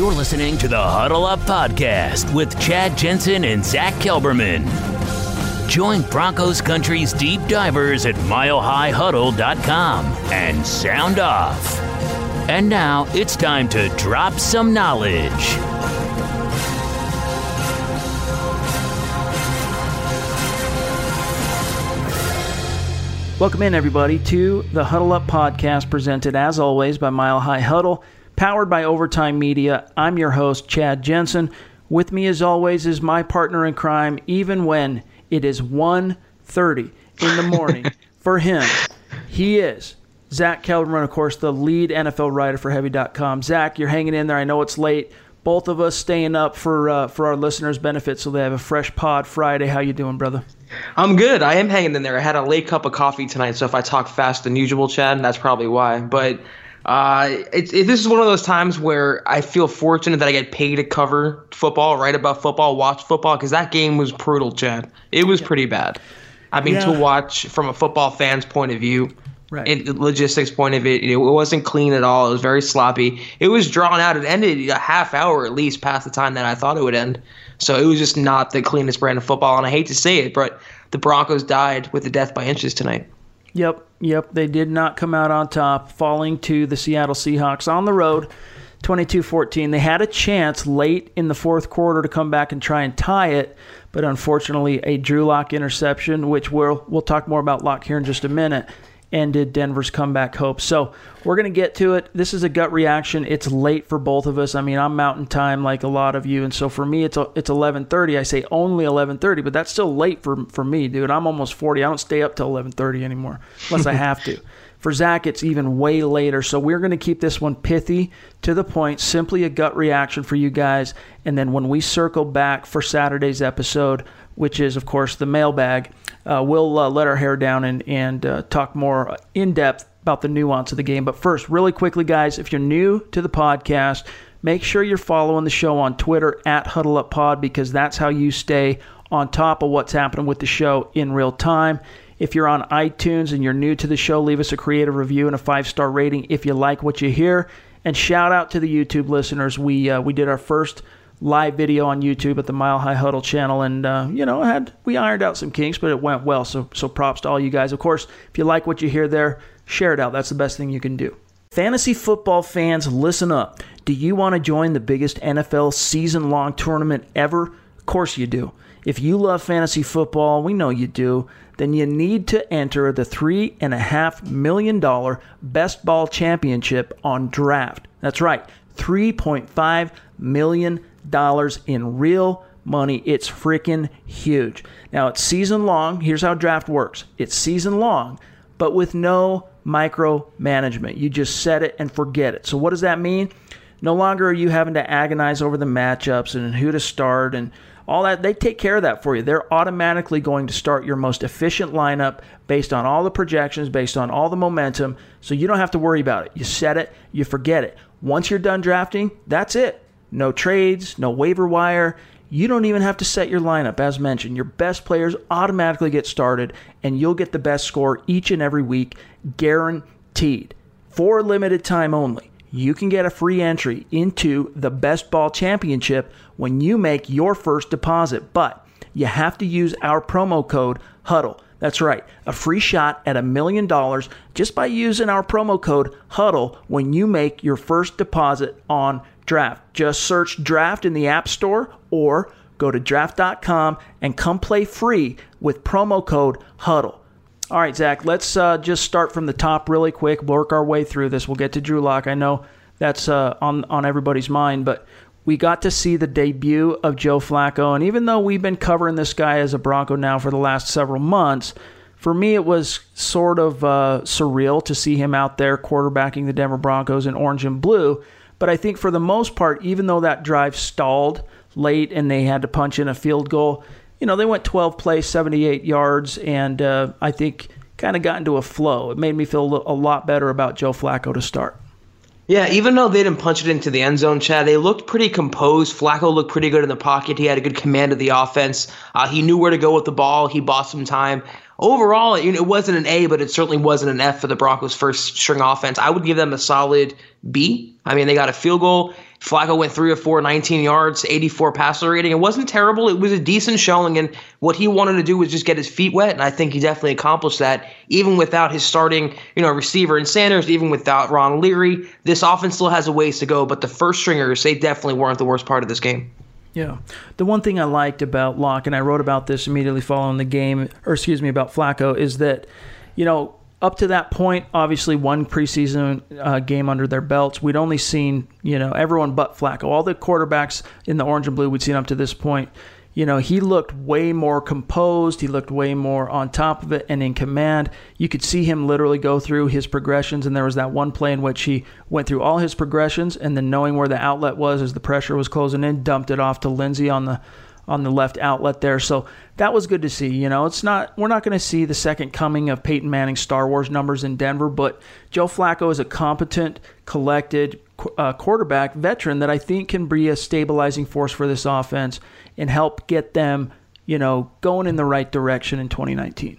You're listening to the Huddle Up Podcast with Chad Jensen and Zach Kelberman. Join Broncos Country's deep divers at milehighhuddle.com and sound off. And now it's time to drop some knowledge. Welcome in, everybody, to the Huddle Up Podcast, presented, as always, by Mile High Huddle, powered by Overtime Media. I'm your host, Chad Jensen. With me, as always, is my partner in crime, even when it is 1:30 in the morning for him. He is Zach Kelberman, of course, the lead NFL writer for Heavy.com. Zach, you're hanging in there. I know it's late. Both of us staying up for our listeners' benefit, so they have a fresh pod Friday. How you doing, brother? I'm good. I am hanging in there. I had a late cup of coffee tonight, so if I talk fast than usual, Chad, that's probably why. But this is one of those times where I feel fortunate that I get paid to cover football, write about football, watch football, because that game was brutal, Chad. It was pretty bad. I mean, to watch from a football fan's point of view, right, and the logistics point of it, it wasn't clean at all. It was very sloppy. It was drawn out. It ended a half hour at least past the time that I thought it would end. So it was just not the cleanest brand of football, and I hate to say it, but the Broncos died with a death by inches tonight. Yep. They did not come out on top, falling to the Seattle Seahawks on the road, 22-14. They had a chance late in the fourth quarter to come back and try and tie it, but unfortunately a Drew Lock interception, which we'll talk more about Lock here in just a minute, ended Denver's comeback hopes. So we're going to get to it. This is a gut reaction. It's late for both of us. I mean, I'm mountain time like a lot of you, and so for me, it's 11:30. I say only 11:30, but that's still late for me, dude. I'm almost 40. I don't stay up till 11:30 anymore, unless I have to. For Zach, it's even way later, so we're going to keep this one pithy, to the point, simply a gut reaction for you guys, and then when we circle back for Saturday's episode, which is, of course, the mailbag, we'll let our hair down and talk more in-depth about the nuance of the game. But first, really quickly, guys, if you're new to the podcast, make sure you're following the show on Twitter, at HuddleUpPod, because that's how you stay on top of what's happening with the show in real time. If you're on iTunes and you're new to the show, leave us a creative review and a 5-star rating if you like what you hear. And shout out to the YouTube listeners. We did our first live video on YouTube at the Mile High Huddle channel, and we ironed out some kinks, but it went well. So props to all you guys. Of course, if you like what you hear there, share it out. That's the best thing you can do. Fantasy football fans, listen up. Do you want to join the biggest NFL season-long tournament ever? Of course you do. If you love fantasy football, we know you do, then you need to enter the $3.5 million Best Ball Championship on Draft. That's right, $3.5 million in real money. It's freaking huge. Now, it's season long. Here's how Draft works. It's season long, but with no micromanagement. You just set it and forget it. So what does that mean? No longer are you having to agonize over the matchups and who to start and all that. They take care of that for you. They're automatically going to start your most efficient lineup based on all the projections, based on all the momentum, so you don't have to worry about it. You set it, you forget it. Once you're done drafting, that's it. No trades, no waiver wire. You don't even have to set your lineup, as mentioned. Your best players automatically get started, and you'll get the best score each and every week, guaranteed, for a limited time only. You can get a free entry into the Best Ball Championship when you make your first deposit, but you have to use our promo code HUDDLE. That's right, a free shot at $1 million just by using our promo code HUDDLE when you make your first deposit on Draft. Just search Draft in the App Store or go to draft.com and come play free with promo code HUDDLE. All right, Zach, let's just start from the top really quick, work our way through this. We'll get to Drew Lock. I know that's on everybody's mind, but we got to see the debut of Joe Flacco. And even though we've been covering this guy as a Bronco now for the last several months, for me it was sort of surreal to see him out there quarterbacking the Denver Broncos in orange and blue. But I think for the most part, even though that drive stalled late and they had to punch in a field goal, they went 12 plays, 78 yards, and I think kind of got into a flow. It made me feel a lot better about Joe Flacco to start. Yeah, even though they didn't punch it into the end zone, Chad, they looked pretty composed. Flacco looked pretty good in the pocket. He had a good command of the offense. He knew where to go with the ball. He bought some time. Overall, it wasn't an A, but it certainly wasn't an F for the Broncos' first-string offense. I would give them a solid B. I mean, they got a field goal. Flacco went 3 of 4, 19 yards, 84 passer rating. It wasn't terrible. It was a decent showing, and what he wanted to do was just get his feet wet, and I think he definitely accomplished that, even without his starting, receiver in Sanders, even without Ron Leary. This offense still has a ways to go, but the first stringers, they definitely weren't the worst part of this game. Yeah. The one thing I liked about Lock, and I wrote about this immediately following the game, about Flacco, is that, up to that point, obviously one preseason game under their belts, we'd only seen, everyone but Flacco. All the quarterbacks in the orange and blue we'd seen up to this point, he looked way more composed. He looked way more on top of it and in command. You could see him literally go through his progressions, and there was that one play in which he went through all his progressions and then, knowing where the outlet was as the pressure was closing in, dumped it off to Lindsey on the left outlet there. So that was good to see. We're not going to see the second coming of Peyton Manning's Star Wars numbers in Denver, but Joe Flacco is a competent, collected quarterback veteran that I think can be a stabilizing force for this offense and help get them, going in the right direction in 2019.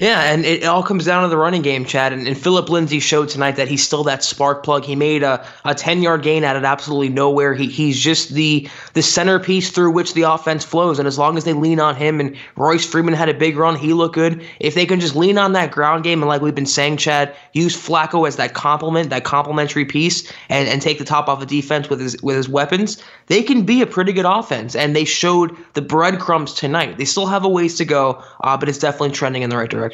Yeah, and it all comes down to the running game, Chad. And Phillip Lindsay showed tonight that he's still that spark plug. He made a 10-yard gain out of absolutely nowhere. He's just the centerpiece through which the offense flows. And as long as they lean on him, and Royce Freeman had a big run, he looked good. If they can just lean on that ground game, and like we've been saying, Chad, use Flacco as that complementary piece, and take the top off the defense with his weapons, they can be a pretty good offense. And they showed the breadcrumbs tonight. They still have a ways to go, but it's definitely trending in the right direction.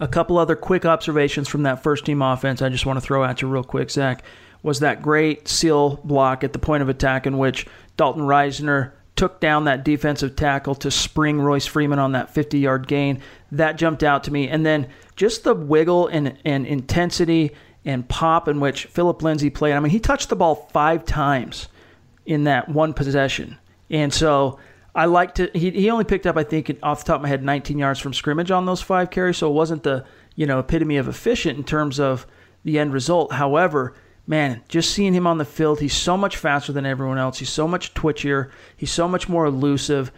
A couple other quick observations from that first team offense I just want to throw at you real quick, Zach, was that great seal block at the point of attack in which Dalton Risner took down that defensive tackle to spring Royce Freeman on that 50-yard gain. That jumped out to me. And then just the wiggle and intensity and pop in which Phillip Lindsay played. I mean, he touched the ball 5 times in that one possession. And so I like to. He only picked up, I think, off the top of my head, 19 yards from scrimmage on those 5 carries, so it wasn't the epitome of efficient in terms of the end result. However, man, just seeing him on the field, he's so much faster than everyone else. He's so much twitchier. He's so much more elusive.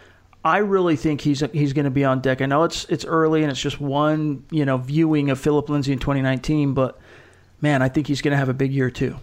I really think he's going to be on deck. I know it's early and it's just one viewing of Phillip Lindsay in 2019, but man, I think he's going to have a big year too.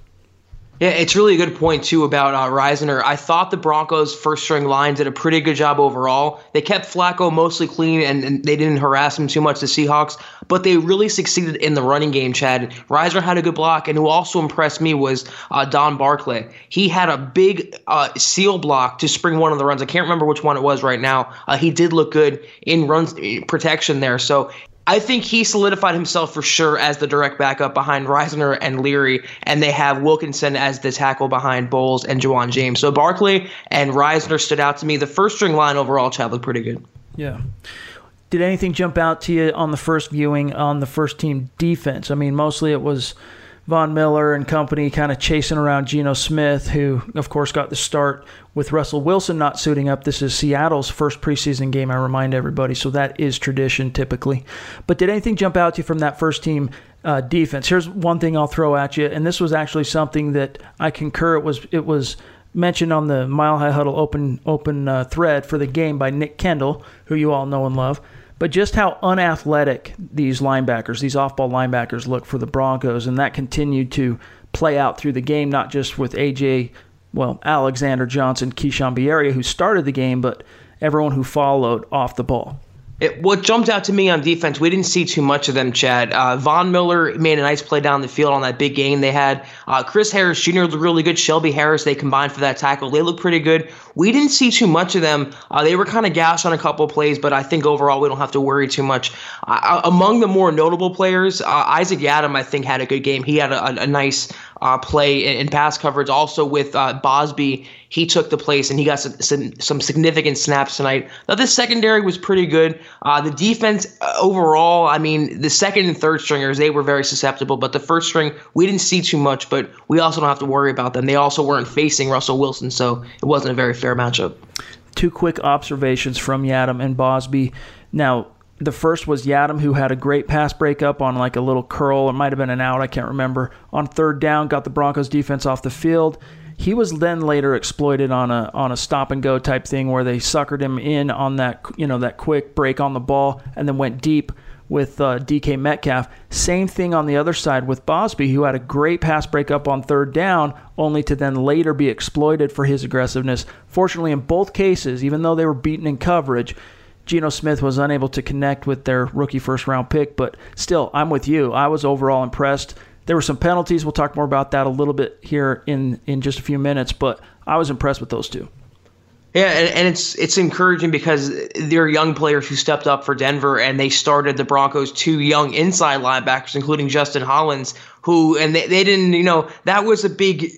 Yeah, it's really a good point, too, about Risner. I thought the Broncos' first-string line did a pretty good job overall. They kept Flacco mostly clean, and they didn't harass him too much, the Seahawks, but they really succeeded in the running game, Chad. Risner had a good block, and who also impressed me was Don Barclay. He had a big seal block to spring one of the runs. I can't remember which one it was right now. He did look good in run protection there, so I think he solidified himself for sure as the direct backup behind Risner and Leary, and they have Wilkinson as the tackle behind Bowles and Juwann James. So Barkley and Risner stood out to me. The first-string line overall, Chad, looked pretty good. Yeah. Did anything jump out to you on the first viewing on the first-team defense? I mean, mostly it was Von Miller and company kind of chasing around Geno Smith, who, of course, got the start with Russell Wilson not suiting up. This is Seattle's first preseason game, I remind everybody, so that is tradition typically. But did anything jump out to you from that first-team defense? Here's one thing I'll throw at you, and this was actually something that I concur. It was mentioned on the Mile High Huddle open thread for the game by Nick Kendall, who you all know and love. But just how unathletic these off-ball linebackers look for the Broncos, and that continued to play out through the game, not just with Alexander Johnson, Keyshawn Bieria, who started the game, but everyone who followed off the ball. What jumped out to me on defense, we didn't see too much of them, Chad. Von Miller made a nice play down the field on that big gain they had. Chris Harris Jr. looked really good. Shelby Harris, they combined for that tackle. They looked pretty good. We didn't see too much of them. They were kind of gashed on a couple of plays, but I think overall we don't have to worry too much. Among the more notable players, Isaac Yiadom, I think, had a good game. He had a nice play in pass coverage. Also with Bosby, he took the place and he got some significant snaps tonight. Now, this secondary was pretty good. The defense overall, I mean, the second and third stringers, they were very susceptible, but the first string, we didn't see too much, but we also don't have to worry about them. They also weren't facing Russell Wilson, so it wasn't a very fair matchup. 2 quick observations from Yiadom and Bosby. Now, the first was Yiadom, who had a great pass breakup on like a little curl. It might have been an out, I can't remember. On third down, got the Broncos defense off the field. He was then later exploited on a stop and go type thing where they suckered him in on that that quick break on the ball and then went deep with DK Metcalf. Same thing on the other side with Bosby, who had a great pass breakup on third down, only to then later be exploited for his aggressiveness. Fortunately, in both cases, even though they were beaten in coverage, Geno Smith was unable to connect with their rookie first-round pick. But still, I'm with you. I was overall impressed. There were some penalties. We'll talk more about that a little bit here in just a few minutes. But I was impressed with those two. Yeah, and it's encouraging because there are young players who stepped up for Denver, and they started the Broncos' two young inside linebackers, including Justin Hollins, who, and they didn't, you know, that was a big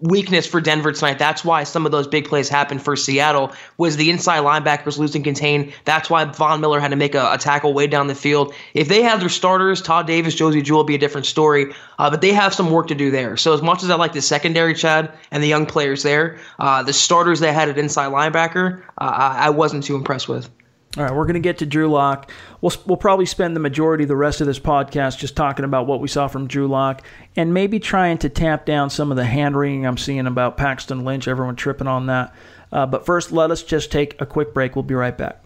weakness for Denver tonight. That's why some of those big plays happened for Seattle, was the inside linebackers losing contain. That's why Von Miller had to make a tackle way down the field. If they had their starters, Todd Davis, Josie Jewell, would be a different story, but they have some work to do there. So as much as I like the secondary, Chad, and the young players there, the starters they had at inside linebacker, I wasn't too impressed with. All right, we're going to get to Drew Lock. We'll probably spend the majority of the rest of this podcast just talking about what we saw from Drew Lock and maybe trying to tamp down some of the hand-wringing I'm seeing about Paxton Lynch, everyone tripping on that. But first, let us just take a quick break. We'll be right back.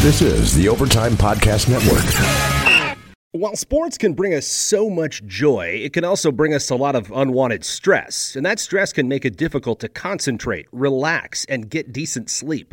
This is the Overtime Podcast Network. While sports can bring us so much joy, it can also bring us a lot of unwanted stress, and that stress can make it difficult to concentrate, relax, and get decent sleep.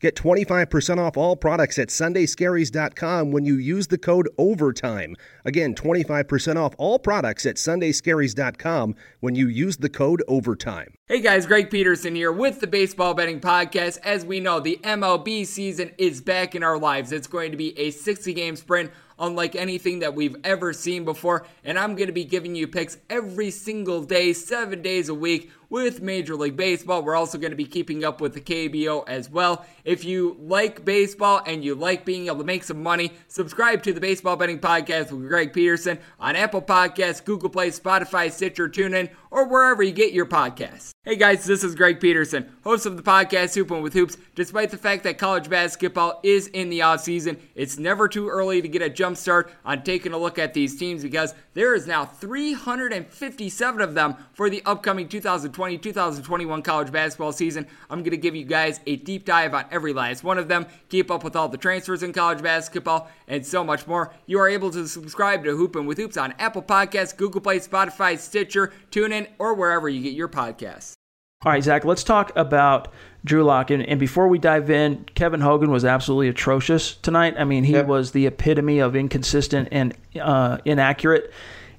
Get 25% off all products at sundayscaries.com when you use the code OVERTIME. Again, 25% off all products at sundayscaries.com when you use the code OVERTIME. Hey guys, Greg Peterson here with the Baseball Betting Podcast. As we know, the MLB season is back in our lives. It's going to be a 60-game sprint unlike anything that we've ever seen before, and I'm going to be giving you picks every single day, 7 days a week with Major League Baseball. We're also going to be keeping up with the KBO as well. If you like baseball and you like being able to make some money, subscribe to the Baseball Betting Podcast with Greg Peterson on Apple Podcasts, Google Play, Spotify, Stitcher, TuneIn, or wherever you get your podcasts. Hey guys, this is Greg Peterson, host of the podcast Hoopin' with Hoops. Despite the fact that college basketball is in the offseason, it's never too early to get a jump start on taking a look at these teams, because there is now 357 of them for the upcoming 2020-2021 college basketball season. I'm going to give you guys a deep dive on every last one of them, keep up with all the transfers in college basketball, and so much more. You are able to subscribe to Hoopin' with Hoops on Apple Podcasts, Google Play, Spotify, Stitcher, TuneIn, or wherever you get your podcasts. All right, Zach, let's talk about Drew Lock. And before we dive in, Kevin Hogan was absolutely atrocious tonight. I mean, he was the epitome of inconsistent and inaccurate.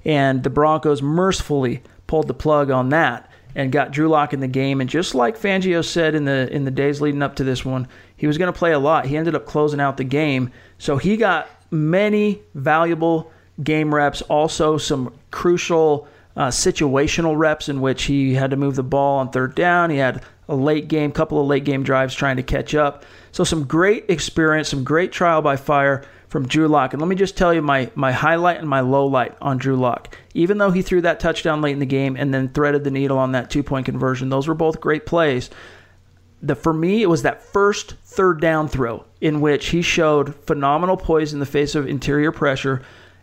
And the Broncos mercifully pulled the plug on that and got Drew Lock in the game. And just like Fangio said in the days leading up to this one, he was going to play a lot. He ended up closing out the game. So he got many valuable game reps, also some crucial situational reps in which he had to move the ball on third down. He had a couple of late game drives trying to catch up. So some great experience, some great trial by fire from Drew Lock. And let me just tell you my highlight and my low light on Drew Lock. Even though he threw that touchdown late in the game and then threaded the needle on that two-point conversion, those were both great plays. For me, it was that first third down throw in which he showed phenomenal poise in the face of interior pressure,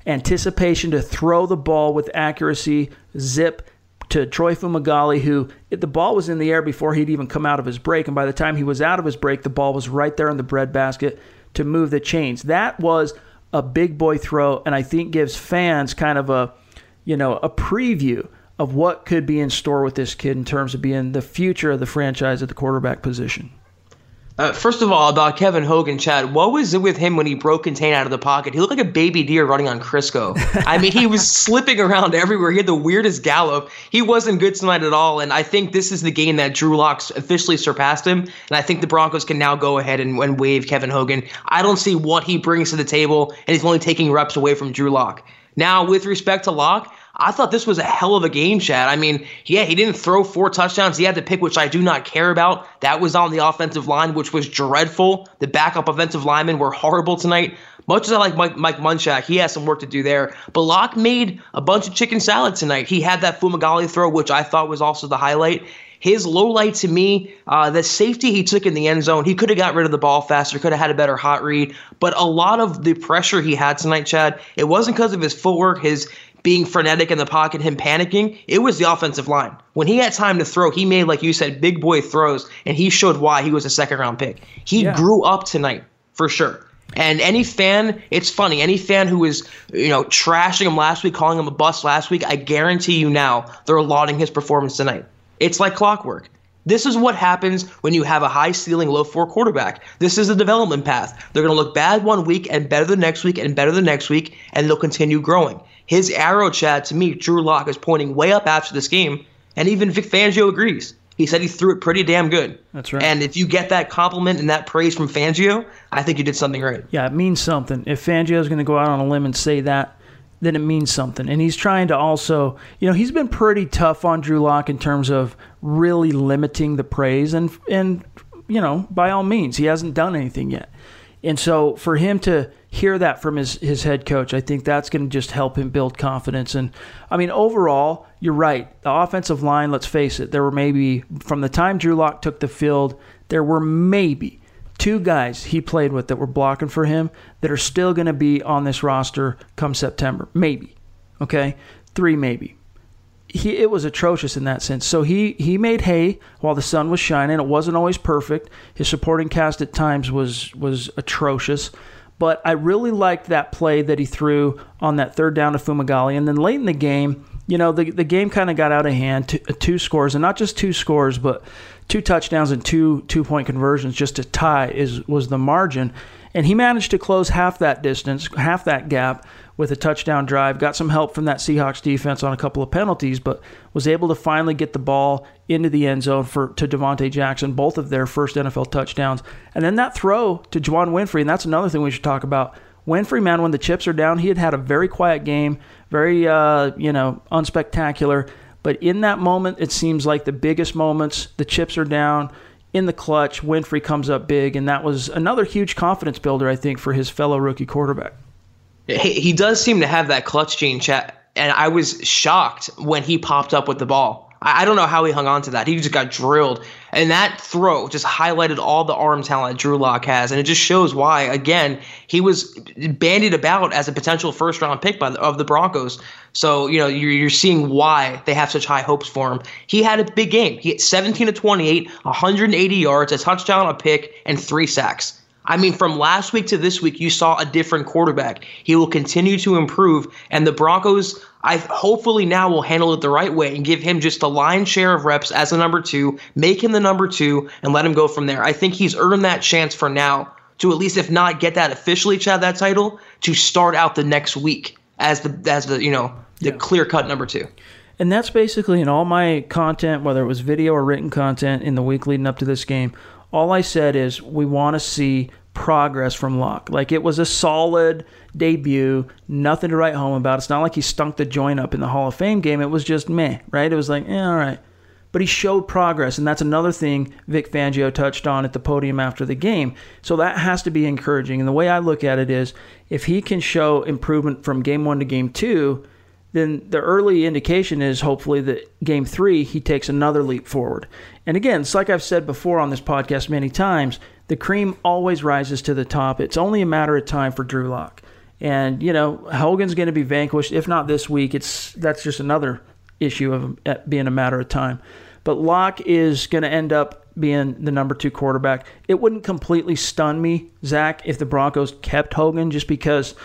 anticipation to throw the ball with accuracy, zip to Troy Fumagalli, who the ball was in the air before he'd even come out of his break, and by the time he was out of his break, the ball was right there in the breadbasket to move the chains. That was a big boy throw, and I think gives fans kind of a preview of what could be in store with this kid in terms of being the future of the franchise at the quarterback position. First of all, about Kevin Hogan, Chad, what was it with him when he broke contain out of the pocket? He looked like a baby deer running on Crisco. I mean, he was slipping around everywhere. He had the weirdest gallop. He wasn't good tonight at all, and I think this is the game that Drew Lock officially surpassed him, and I think the Broncos can now go ahead and waive Kevin Hogan. I don't see what he brings to the table, and he's only taking reps away from Drew Lock. Now, with respect to Lock, I thought this was a hell of a game, Chad. I mean, yeah, he didn't throw 4 touchdowns. He had the pick, which I do not care about. That was on the offensive line, which was dreadful. The backup offensive linemen were horrible tonight. Much as I like Mike Munchak, he has some work to do there. But Lock made a bunch of chicken salad tonight. He had that Fumagalli throw, which I thought was also the highlight. His low light to me, the safety he took in the end zone, he could have got rid of the ball faster, could have had a better hot read. But a lot of the pressure he had tonight, Chad, it wasn't because of his footwork, his being frenetic in the pocket, him panicking. It was the offensive line. When he had time to throw, he made, like you said, big boy throws, and he showed why he was a second-round pick. He grew up tonight, for sure. And any fan, it's funny, any fan who was, trashing him last week, calling him a bust last week, I guarantee you now they're lauding his performance tonight. It's like clockwork. This is what happens when you have a high-ceiling, low-floor quarterback. This is the development path. They're going to look bad one week and better the next week and better the next week, and they'll continue growing. His arrow, Chad, to me, Drew Lock, is pointing way up after this game, and even Vic Fangio agrees. He said he threw it pretty damn good. That's right. And if you get that compliment and that praise from Fangio, I think you did something right. Yeah, it means something. If Fangio's going to go out on a limb and say that, then it means something. And he's trying to also, he's been pretty tough on Drew Lock in terms of really limiting the praise. And by all means, he hasn't done anything yet. And so for him to hear that from his head coach, I think that's going to just help him build confidence. And, I mean, overall, you're right. The offensive line, let's face it, there were maybe, from the time Drew Lock took the field, there were maybe 2 guys he played with that were blocking for him that are still going to be on this roster come September. Maybe. Okay? 3 maybe. It was atrocious in that sense. So he made hay while the sun was shining. It wasn't always perfect. His supporting cast at times was atrocious. But I really liked that play that he threw on that 3rd down to Fumagalli. And then late in the game, the game kind of got out of hand. 2 scores, and not just 2 scores, but 2 touchdowns and 2 2-point conversions just to tie was the margin. And he managed to close half that gap with a touchdown drive, got some help from that Seahawks defense on a couple of penalties, but was able to finally get the ball into the end zone to Devontae Jackson, both of their first NFL touchdowns. And then that throw to Juwann Winfrey, and that's another thing we should talk about. Winfrey, man, when the chips are down, he had a very quiet game, very, unspectacular. But in that moment, it seems like the biggest moments, the chips are down. In the clutch, Winfrey comes up big, and that was another huge confidence builder, I think, for his fellow rookie quarterback. He does seem to have that clutch gene, Chat, and I was shocked when he popped up with the ball. I don't know how he hung on to that. He just got drilled. And that throw just highlighted all the arm talent Drew Lock has, and it just shows why, again, he was bandied about as a potential first-round pick of the Broncos. So, you're seeing why they have such high hopes for him. He had a big game. He hit 17 to 28, 180 yards, a touchdown, a pick, and 3 sacks. I mean, from last week to this week, you saw a different quarterback. He will continue to improve, and the Broncos, I hopefully now will handle it the right way and give him just the lion's share of reps as a number 2, make him the number 2, and let him go from there. I think he's earned that chance for now to at least, if not get that officially, Chad, that title, to start out the next week as the clear-cut number 2. And that's basically in all my content, whether it was video or written content in the week leading up to this game. All I said is we want to see progress from Lock. Like, it was a solid debut, nothing to write home about. It's not like he stunk the joint up in the Hall of Fame game. It was just meh, right? It was like, all right. But he showed progress, and that's another thing Vic Fangio touched on at the podium after the game. So that has to be encouraging. And the way I look at it is if he can show improvement from game 1 to game 2, then the early indication is hopefully that game 3, he takes another leap forward. And again, it's like I've said before on this podcast many times, the cream always rises to the top. It's only a matter of time for Drew Lock. And, Hogan's going to be vanquished. If not this week, that's just another issue of being a matter of time. But Lock is going to end up being the number 2 quarterback. It wouldn't completely stun me, Zach, if the Broncos kept Hogan, just because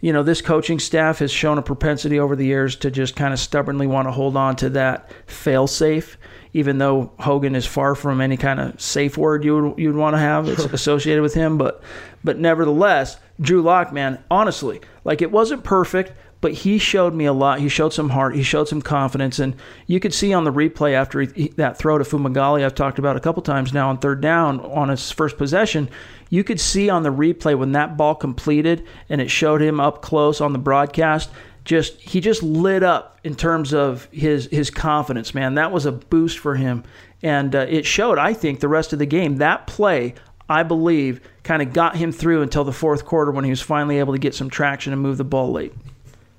this coaching staff has shown a propensity over the years to just kind of stubbornly want to hold on to that fail-safe. even though Hogan is far from any kind of safe word you'd want to have that's associated with him. But nevertheless, Drew Lock, man, honestly, like, it wasn't perfect, but he showed me a lot. He showed some heart. He showed some confidence. And you could see on the replay after that throw to Fumagalli I've talked about a couple times now on third down on his first possession, you could see on the replay when that ball completed and it showed him up close on the broadcast, he just lit up in terms of his confidence, man. That was a boost for him. And it showed, I think, the rest of the game. That play, I believe, kind of got him through until the fourth quarter when he was finally able to get some traction and move the ball late.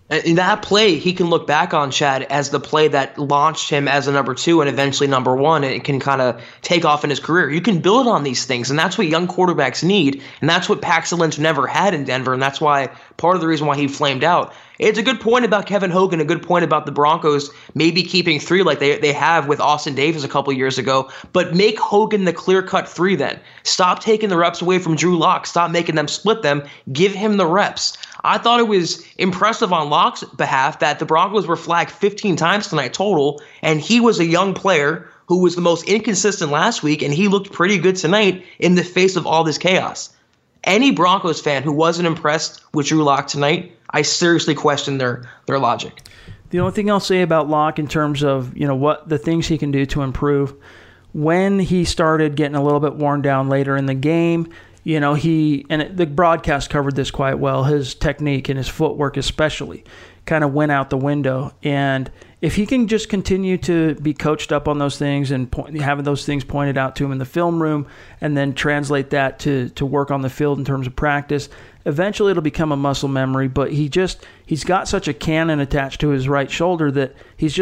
And that play, he can look back on, Chad, as the play that launched him as a number two and eventually number one, and it can kind of take off in his career. You can build on these things, and that's what young quarterbacks need, and that's what Paxton Lynch never had in Denver, and that's why part of the reason why he flamed out. It's a good point about Kevin Hogan, a good point about the Broncos maybe keeping three like they have with Austin Davis a couple years ago, but make Hogan the clear-cut three then. Stop taking the reps away from Drew Lock. Stop making them split them. Give him the reps. I thought it was impressive on Locke's behalf that the Broncos were flagged 15 times tonight total, and he was a young player who was the most inconsistent last week, and he looked pretty good tonight in the face of all this chaos. Any Broncos fan who wasn't impressed with Drew Lock tonight, I seriously question their logic. The only thing I'll say about Lock in terms of, you know, what the things he can do to improve, when he started getting a little bit worn down later in the game, you know, the broadcast covered this quite well. His technique and his footwork especially kind of went out the window. And if he can just continue to be coached up on those things and having those things pointed out to him in the film room and then translate that to work on the field in terms of practice, eventually it'll become a muscle memory. But he's got such a cannon attached to his right shoulder that he's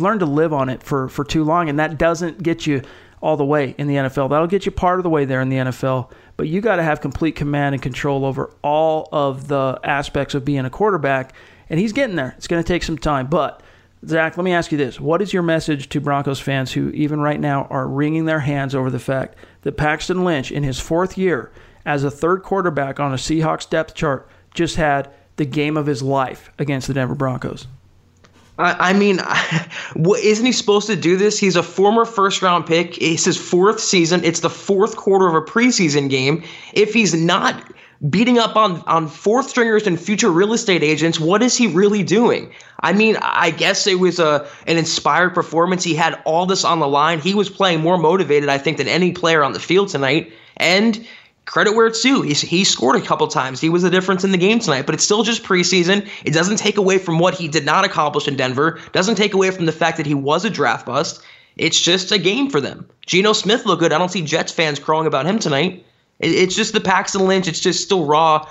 learned to live on it for too long. And that doesn't get you all the way in the NFL. That'll get you part of the way there in the NFL. But you got to have complete command and control over all of the aspects of being a quarterback. And he's getting there. It's going to take some time. But, Zach, let me ask you this. What is your message to Broncos fans who even right now are wringing their hands over the fact that Paxton Lynch, in his fourth year as a third quarterback on a Seahawks depth chart, just had the game of his life against the Denver Broncos? I mean, isn't he supposed to do this? He's a former first-round pick. It's his fourth season. It's the fourth quarter of a preseason game. If he's not beating up on fourth stringers and future real estate agents, what is he really doing? I mean, I guess it was an inspired performance. He had all this on the line. He was playing more motivated, I think, than any player on the field tonight. And credit where it's due. He scored a couple times. He was the difference in the game tonight, but it's still just preseason. It doesn't take away from what he did not accomplish in Denver. Doesn't take away from the fact that he was a draft bust. It's just a game for them. Geno Smith looked good. I don't see Jets fans crowing about him tonight. It's just the Paxton Lynch. It's just still raw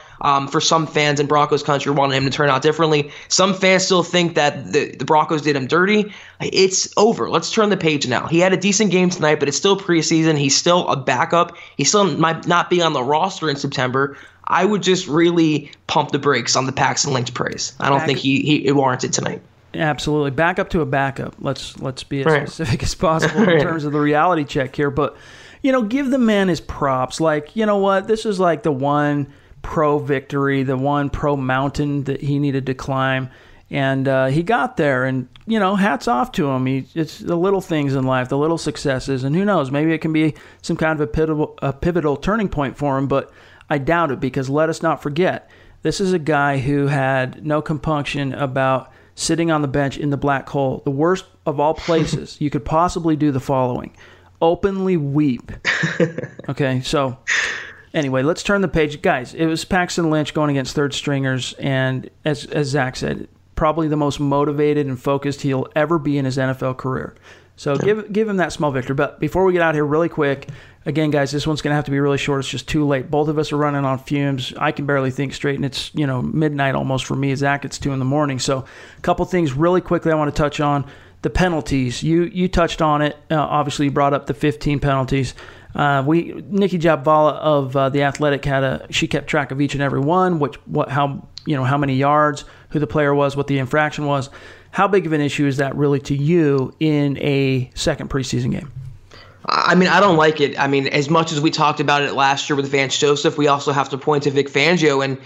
for some fans in Broncos country wanting him to turn out differently. Some fans still think that the Broncos did him dirty. It's over. Let's turn the page now. He had a decent game tonight, but it's still preseason. He's still a backup. He still might not be on the roster in September. I would just really pump the brakes on the Paxton Lynch praise. I don't think he warrants it tonight. Absolutely. Backup to a backup. Let's be as specific as possible in terms of the reality check here, but you know, give the man his props. Like, you know what? This is like the one pro victory, the one pro mountain that he needed to climb. And he got there. And, you know, hats off to him. It's the little things in life, the little successes. And who knows? Maybe it can be some kind of a pivotal turning point for him. But I doubt it, because let us not forget, this is a guy who had no compunction about sitting on the bench in the black hole, the worst of all places. You could possibly do the following. Openly weep. Okay, so anyway, let's turn the page. Guys, it was Paxton Lynch going against third stringers, and as Zach said, probably the most motivated and focused he'll ever be in his NFL career. So give him that small victory. But before we get out here really quick, again, guys, this one's going to have to be really short. It's just too late. Both of us are running on fumes. I can barely think straight, and it's, you know, midnight almost for me. Zach, it's 2 in the morning. So a couple things really quickly I want to touch on. The penalties, you touched on it. Obviously, you brought up the 15 penalties. Nikki Jabvala of The Athletic she kept track of each and every one, how many yards, who the player was, what the infraction was. How big of an issue is that really to you in a second preseason game? I mean, I don't like it. I mean, as much as we talked about it last year with Vance Joseph, we also have to point to Vic Fangio, and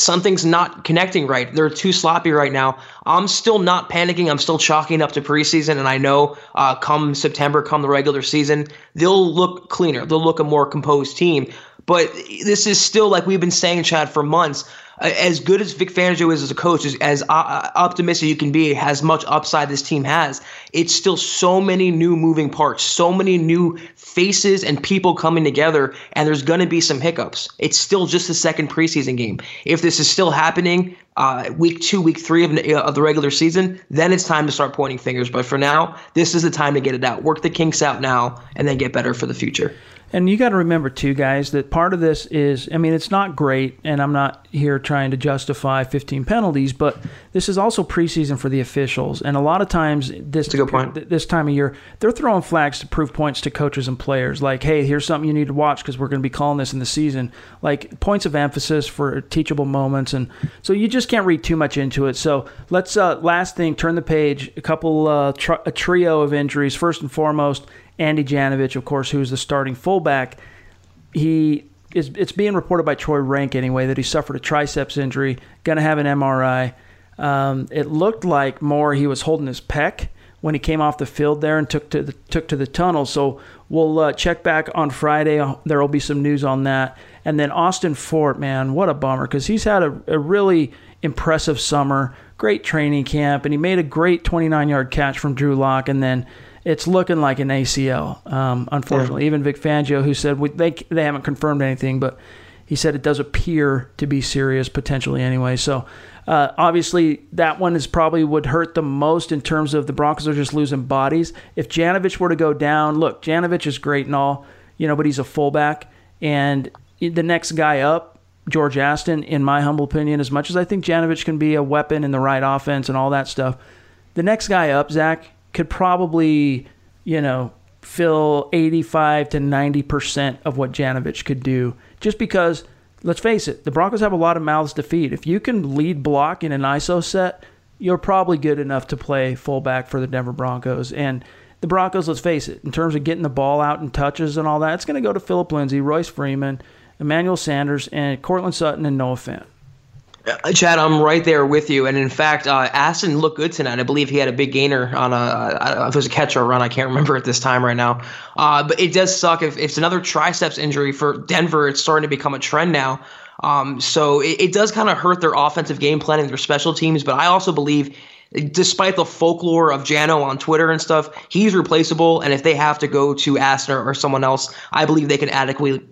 something's not connecting right. They're too sloppy right now. I'm still not panicking. I'm still chalking up to preseason, and I know come September, come the regular season, they'll look cleaner. They'll look a more composed team. But this is still, like we've been saying, Chad, for months, as good as Vic Fangio is as a coach, as optimistic you can be, as much upside this team has, it's still so many new moving parts, so many new faces and people coming together, and there's going to be some hiccups. It's still just the second preseason game. If this is still happening week two, week three of the regular season, then it's time to start pointing fingers. But for now, this is the time to get it out. Work the kinks out now and then get better for the future. And you got to remember, too, guys, that part of this is, I mean, it's not great, and I'm not here trying to justify 15 penalties, but this is also preseason for the officials. And a lot of times this time of year, they're throwing flags to prove points to coaches and players. Like, hey, here's something you need to watch because we're going to be calling this in the season. Like, points of emphasis for teachable moments. And so you just can't read too much into it. So let's, last thing, turn the page, a trio of injuries. First and foremost, Andy Janovich, of course, who's the starting fullback. It's being reported by Troy Rank anyway that he suffered a triceps injury, going to have an MRI. It looked like more he was holding his pec when he came off the field there and took to the tunnel. So we'll check back on Friday. There will be some news on that. And then Austin Fort, man, what a bummer, because he's had a really impressive summer, great training camp, and he made a great 29-yard catch from Drew Lock, and then it's looking like an ACL, unfortunately. Yeah. Even Vic Fangio, who said they haven't confirmed anything, but he said it does appear to be serious potentially anyway. So obviously that one is probably would hurt the most in terms of the Broncos are just losing bodies. If Janovich were to go down, look, Janovich is great and all, but he's a fullback. And the next guy up, George Aston, in my humble opinion, as much as I think Janovich can be a weapon in the right offense and all that stuff, the next guy up, Zach, could probably, fill 85 to 90% of what Janovich could do. Just because, let's face it, the Broncos have a lot of mouths to feed. If you can lead block in an ISO set, you're probably good enough to play fullback for the Denver Broncos. And the Broncos, let's face it, in terms of getting the ball out and touches and all that, it's going to go to Phillip Lindsay, Royce Freeman, Emmanuel Sanders, and Cortland Sutton, and Noah Fant. Chad, I'm right there with you. And in fact, Aston looked good tonight. I believe he had a big gainer on I don't know if it was a catch or a run. I can't remember at this time right now. But it does suck. If it's another triceps injury for Denver, it's starting to become a trend now. So it does kind of hurt their offensive game plan and their special teams. But I also believe, despite the folklore of Jano on Twitter and stuff, he's replaceable. And if they have to go to Aston or someone else, I believe they can adequately,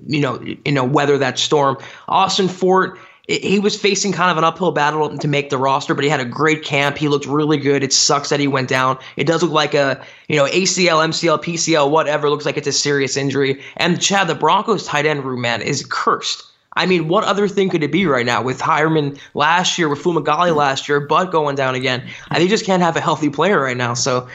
weather that storm. Austin Fort, he was facing kind of an uphill battle to make the roster, but he had a great camp. He looked really good. It sucks that he went down. It does look like a, ACL, MCL, PCL, whatever. It looks like it's a serious injury. And Chad, the Broncos tight end room, man, is cursed. I mean, what other thing could it be right now with Hireman last year, with Fumagalli last year, Butt going down again? They just can't have a healthy player right now. So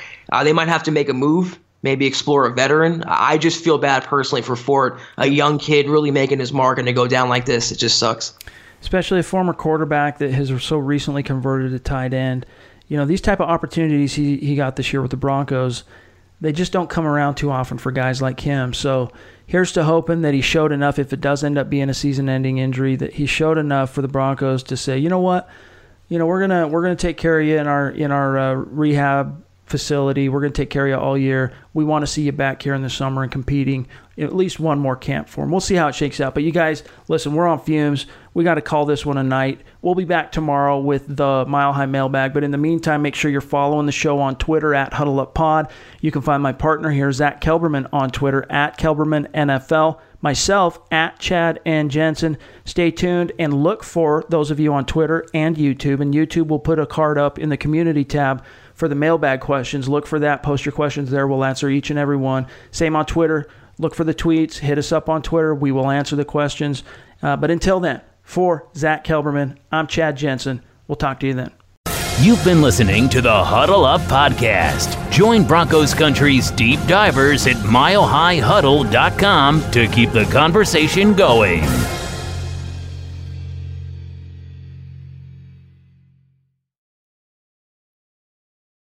they might have to make a move, maybe explore a veteran. I just feel bad personally for Fort, a young kid really making his mark, and to go down like this, it just sucks. Especially a former quarterback that has so recently converted to tight end. These type of opportunities he got this year with the Broncos, they just don't come around too often for guys like him. So here's to hoping that he showed enough, if it does end up being a season-ending injury, that he showed enough for the Broncos to say, you know what, we're gonna take care of you in our rehab facility. We're going to take care of you all year. We want to see you back here in the summer and competing at least one more camp for him. We'll see how it shakes out. But you guys, listen, we're on fumes. We got to call this one a night. We'll be back tomorrow with the Mile High Mailbag. But in the meantime, make sure you're following the show on Twitter at HuddleUpPod. You can find my partner here, Zach Kelberman, on Twitter at KelbermanNFL. Myself at Chad and Jensen. Stay tuned and look for those of you on Twitter and YouTube. And YouTube will put a card up in the community tab for the mailbag questions. Look for that. Post your questions there. We'll answer each and every one. Same on Twitter. Look for the tweets. Hit us up on Twitter. We will answer the questions. But until then, for Zach Kelberman, I'm Chad Jensen. We'll talk to you then. You've been listening to the Huddle Up Podcast. Join Broncos Country's deep divers at milehighhuddle.com to keep the conversation going.